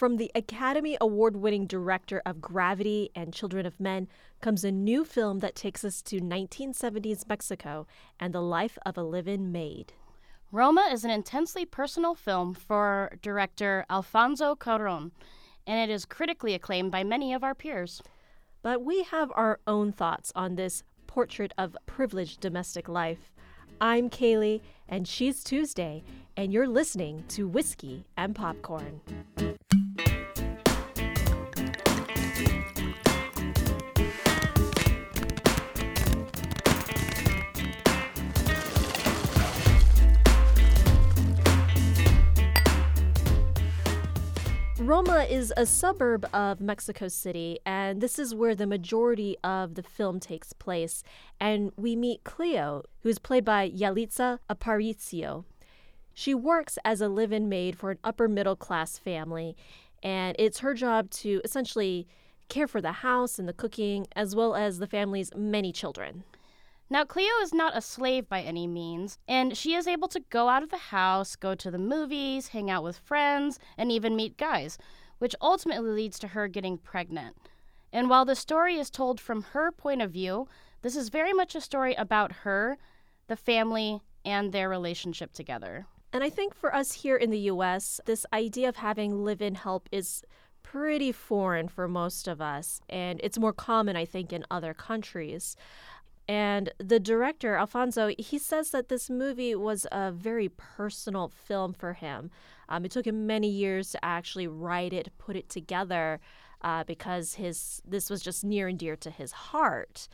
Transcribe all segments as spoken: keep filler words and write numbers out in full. From the Academy Award-winning director of Gravity and Children of Men comes a new film that takes us to nineteen seventies Mexico and the life of a live-in maid. Roma is an intensely personal film for director Alfonso Cuarón, and it is critically acclaimed by many of our peers. But we have our own thoughts on this portrait of privileged domestic life. I'm Kaylee, and she's Tuesday, and you're listening to Whiskey and Popcorn. Roma is a suburb of Mexico City, and this is where the majority of the film takes place. And we meet Cleo, who is played by Yalitza Aparicio. She works as a live-in maid for an upper-middle-class family, and it's her job to essentially care for the house and the cooking, as well as the family's many children. Now, Cleo is not a slave by any means, and she is able to go out of the house, go to the movies, hang out with friends, and even meet guys, which ultimately leads to her getting pregnant. And while the story is told from her point of view, this is very much a story about her, the family, and their relationship together. And I think for us here in the U S, this idea of having live-in help is pretty foreign for most of us, and it's more common, I think, in other countries. And the director, Alfonso, he says that this movie was a very personal film for him. Um, it took him many years to actually write it, put it together, uh, because his this was just near and dear to his heart.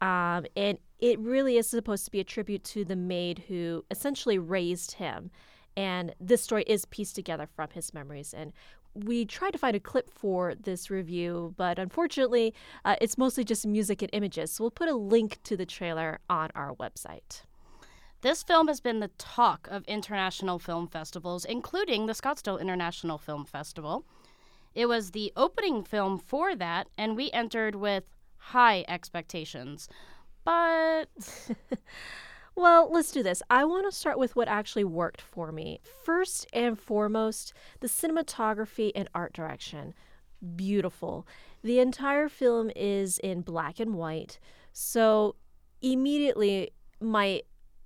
Um, and it really is supposed to be a tribute to the maid who essentially raised him. And this story is pieced together from his memories. And we tried to find a clip for this review, but unfortunately, uh, it's mostly just music and images. So we'll put a link to the trailer on our website. This film has been the talk of international film festivals, including the Scottsdale International Film Festival. It was the opening film for that, and we entered with high expectations. But... Well, let's do this. I want to start with what actually worked for me. First and foremost, the cinematography and art direction. Beautiful. The entire film is in black and white, so immediately my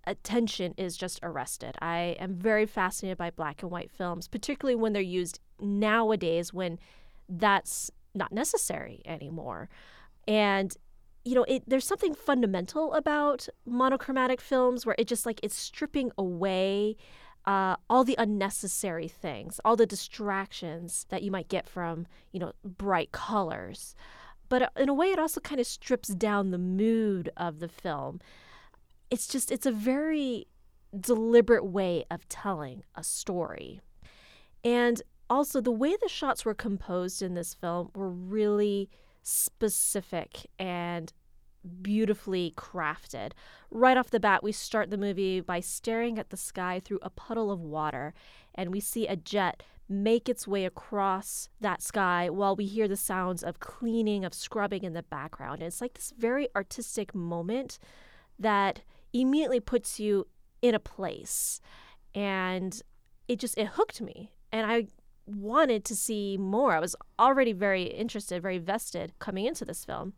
attention is just arrested. I am very fascinated by black and white films, particularly when they're used nowadays when that's not necessary anymore. And You know, it, there's something fundamental about monochromatic films where it just like it's stripping away uh, all the unnecessary things, all the distractions that you might get from, you know, bright colors. But in a way, it also kind of strips down the mood of the film. It's just it's a very deliberate way of telling a story. And also the way the shots were composed in this film were really specific and beautifully crafted. Right off the bat, we start the movie by staring at the sky through a puddle of water, and we see a jet make its way across that sky while we hear the sounds of cleaning, of scrubbing in the background. And it's like this very artistic moment that immediately puts you in a place. And it just, it hooked me. And I wanted to see more. I was already very interested, very vested coming into this film.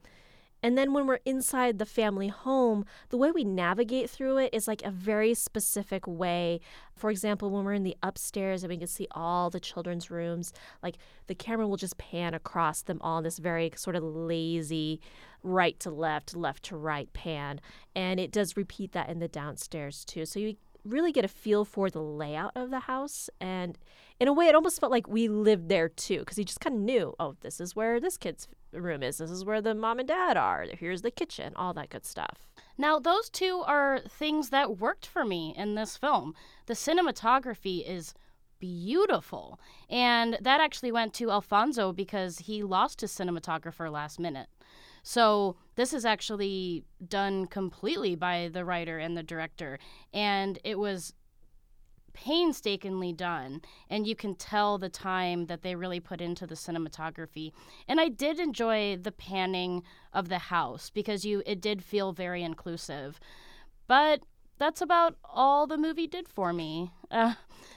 And then when we're inside the family home, the way we navigate through it is like a very specific way. For example, when we're in the upstairs and we can see all the children's rooms, like the camera will just pan across them all in this very sort of lazy right to left, left to right pan. And it does repeat that in the downstairs too. So you really get a feel for the layout of the house, and in a way it almost felt like we lived there too, because you just kind of knew, oh, this is where this kid's room is, this is where the mom and dad are, here's the kitchen, all that good stuff. Now those two are things that worked for me in this film. The cinematography is beautiful, and that actually went to Alfonso because he lost his cinematographer last minute. So this is actually done completely by the writer and the director, and it was painstakingly done, and you can tell the time that they really put into the cinematography. And I did enjoy the panning of the house because you it did feel very inclusive, but that's about all the movie did for me. Uh,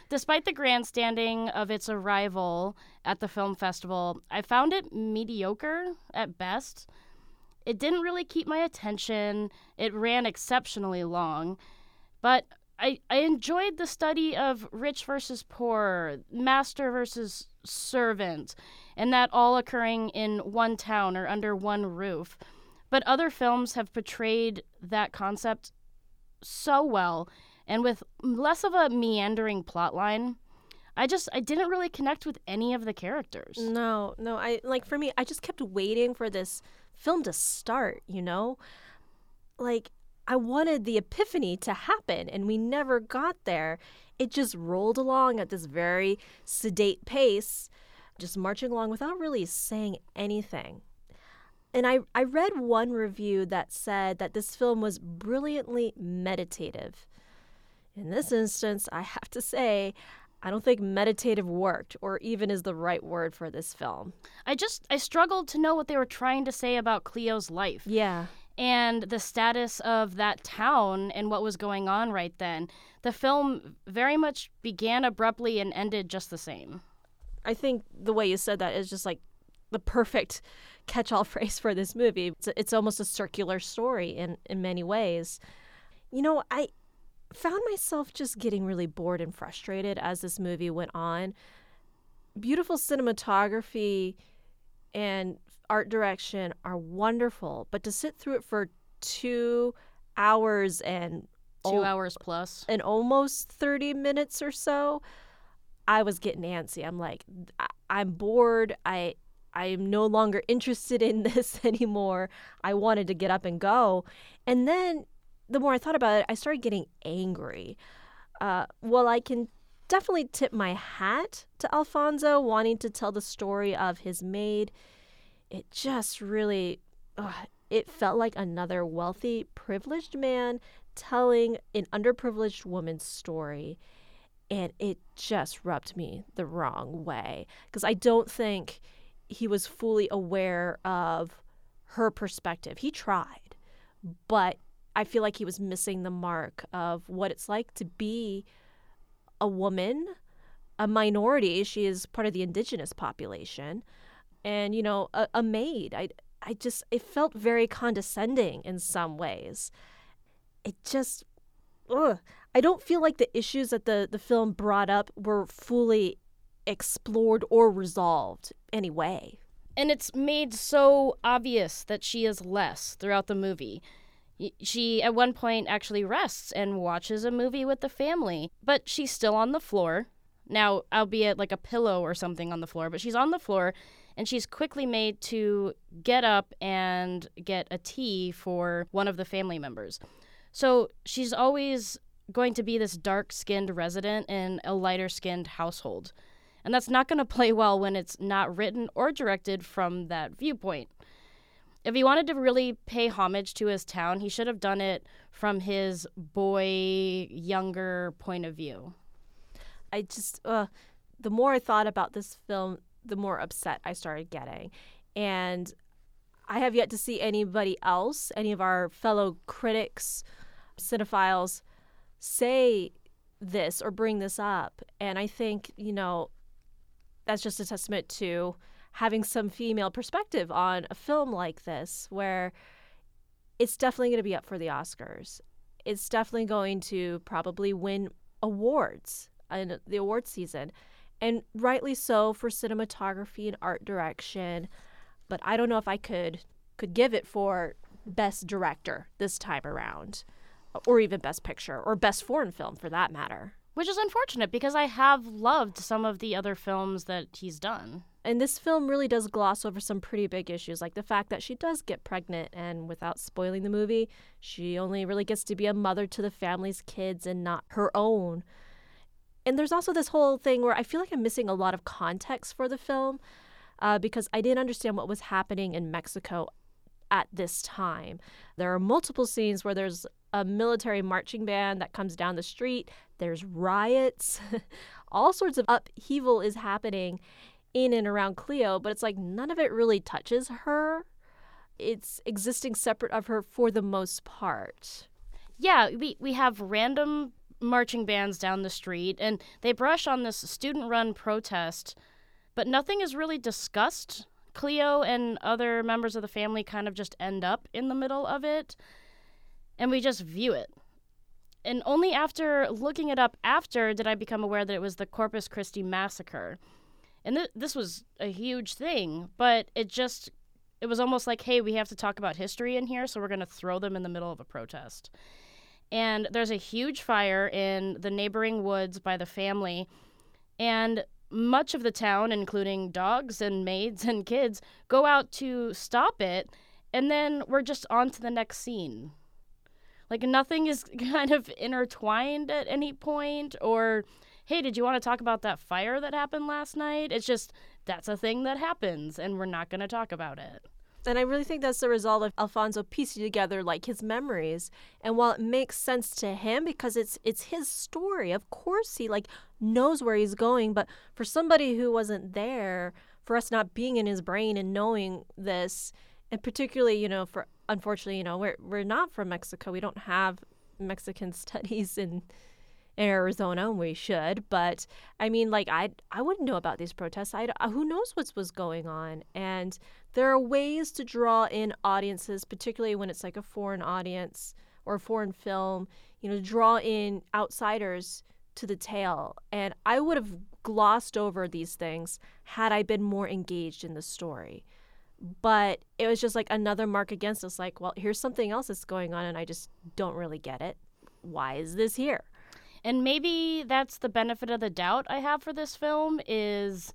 despite the grandstanding of its arrival at the film festival, I found it mediocre at best. It didn't really keep my attention. It ran exceptionally long. But I, I enjoyed the study of rich versus poor, master versus servant, and that all occurring in one town or under one roof. But other films have portrayed that concept so well and with less of a meandering plotline. I just, I didn't really connect with any of the characters. No, no, I, like, for me, I just kept waiting for this film to start, you know? Like, I wanted the epiphany to happen, and we never got there. It just rolled along at this very sedate pace, just marching along without really saying anything. And I, I read one review that said that this film was brilliantly meditative. In this instance, I have to say, I don't think meditative worked, or even is the right word for this film. I just, I struggled to know what they were trying to say about Cleo's life. Yeah. And the status of that town and what was going on right then. The film very much began abruptly and ended just the same. I think the way you said that is just like the perfect catch-all phrase for this movie. It's, it's almost a circular story in, in many ways. You know, I found myself just getting really bored and frustrated as this movie went on. Beautiful cinematography and art direction are wonderful, but to sit through it for two hours and two o- hours plus and almost thirty minutes or so, I was getting antsy. I'm like, I- I'm bored. I I am no longer interested in this anymore. I wanted to get up and go. And then the more I thought about it, I started getting angry. Uh, well, I can definitely tip my hat to Alfonso wanting to tell the story of his maid. It just really, ugh, it felt like another wealthy, privileged man telling an underprivileged woman's story. And it just rubbed me the wrong way. Because I don't think he was fully aware of her perspective. He tried, but I feel like he was missing the mark of what it's like to be a woman, a minority. She is part of the indigenous population, and, you know, a, a maid. I, I just, it felt very condescending in some ways. It just, ugh. I don't feel like the issues that the, the film brought up were fully explored or resolved anyway. And it's made so obvious that she is less throughout the movie. She, at one point, actually rests and watches a movie with the family, but she's still on the floor. Now, albeit like a pillow or something on the floor, but she's on the floor, and she's quickly made to get up and get a tea for one of the family members. So she's always going to be this dark-skinned resident in a lighter-skinned household. And that's not going to play well when it's not written or directed from that viewpoint. If he wanted to really pay homage to his town, he should have done it from his boy, younger point of view. I just, uh, the more I thought about this film, the more upset I started getting. And I have yet to see anybody else, any of our fellow critics, cinephiles, say this or bring this up. And I think, you know, that's just a testament to having some female perspective on a film like this, where it's definitely going to be up for the Oscars. It's definitely going to probably win awards in the award season, and rightly so for cinematography and art direction. But I don't know if I could could give it for Best Director this time around, or even Best Picture, or Best Foreign Film for that matter. Which is unfortunate, because I have loved some of the other films that he's done. And this film really does gloss over some pretty big issues, like the fact that she does get pregnant, and without spoiling the movie, she only really gets to be a mother to the family's kids and not her own. And there's also this whole thing where I feel like I'm missing a lot of context for the film, uh, because I didn't understand what was happening in Mexico at this time. There are multiple scenes where there's a military marching band that comes down the street. There's riots. All sorts of upheaval is happening in and around Cleo, but it's like none of it really touches her. It's existing separate of her for the most part. yeah, we, we have random marching bands down the street, and they brush on this student-run protest, but nothing is really discussed. Cleo and other members of the family kind of just end up in the middle of it, and we just view it. And only after looking it up after did I become aware that it was the Corpus Christi massacre. And th- this was a huge thing, but it just, it was almost like, hey, we have to talk about history in here, so we're going to throw them in the middle of a protest. And there's a huge fire in the neighboring woods by the family, and much of the town, including dogs and maids and kids, go out to stop it, and then we're just on to the next scene. Like, nothing is kind of intertwined at any point, or, hey, did you want to talk about that fire that happened last night? It's just, that's a thing that happens, and we're not going to talk about it. And I really think that's the result of Alfonso piecing together, like, his memories. And while it makes sense to him because it's it's his story, of course he, like, knows where he's going. But for somebody who wasn't there, for us not being in his brain and knowing this, and particularly, you know, for unfortunately, you know, we're we're not from Mexico. We don't have Mexican studies in Arizona, and we should. But, I mean, like, I I wouldn't know about these protests. I, who knows what was going on? And there are ways to draw in audiences, particularly when it's like a foreign audience or a foreign film, you know, draw in outsiders to the tale. And I would have glossed over these things had I been more engaged in the story. But it was just like another mark against us, like, well, here's something else that's going on, and I just don't really get it. Why is this here? And maybe that's the benefit of the doubt I have for this film, is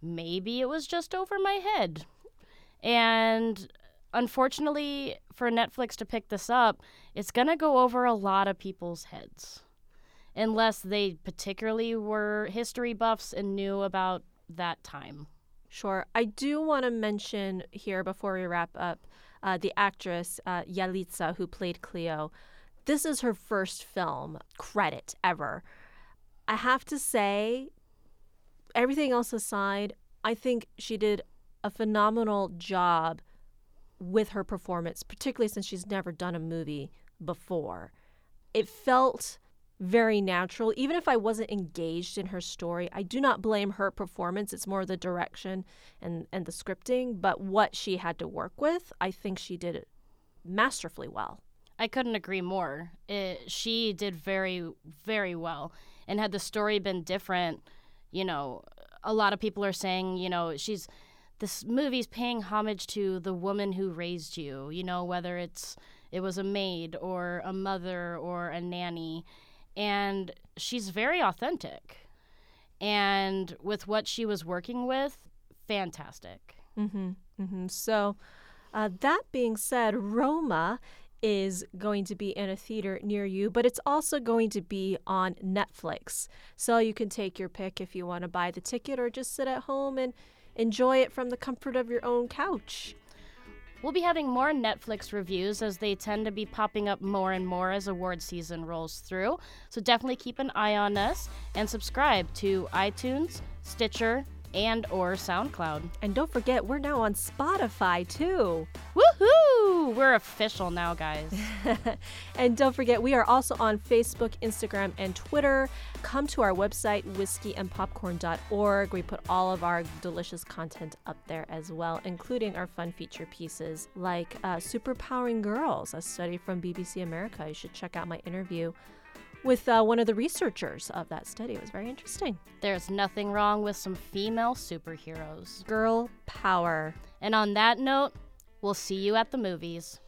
maybe it was just over my head. And unfortunately, for Netflix to pick this up, it's going to go over a lot of people's heads, unless they particularly were history buffs and knew about that time. Sure. I do want to mention here before we wrap up uh, the actress uh, Yalitza, who played Cleo. This is her first film credit ever. I have to say, everything else aside, I think she did a phenomenal job with her performance, particularly since she's never done a movie before. It felt very natural. Even if I wasn't engaged in her story, I do not blame her performance. It's more the direction and, and the scripting, but what she had to work with, I think she did it masterfully well. I couldn't agree more. It, she did very, very well. And had the story been different, you know, a lot of people are saying, you know, she's, this movie's paying homage to the woman who raised you, you know, whether it's, it was a maid or a mother or a nanny. And she's very authentic. And with what she was working with, fantastic. Mm-hmm. Mm-hmm. So uh, that being said, Roma is going to be in a theater near you, but it's also going to be on Netflix. So you can take your pick if you want to buy the ticket or just sit at home and enjoy it from the comfort of your own couch. We'll be having more Netflix reviews, as they tend to be popping up more and more as award season rolls through. So definitely keep an eye on us and subscribe to iTunes, Stitcher, and or SoundCloud. And don't forget, we're now on Spotify too. Woohoo! We're official now, guys. And don't forget, we are also on Facebook, Instagram, and Twitter. Come to our website, whiskey and popcorn dot org. We put all of our delicious content up there as well, including our fun feature pieces like uh, Superpowering Girls, a study from B B C America. You should check out my interview with uh, one of the researchers of that study. It was very interesting. There's nothing wrong with some female superheroes. Girl power. And on that note, we'll see you at the movies.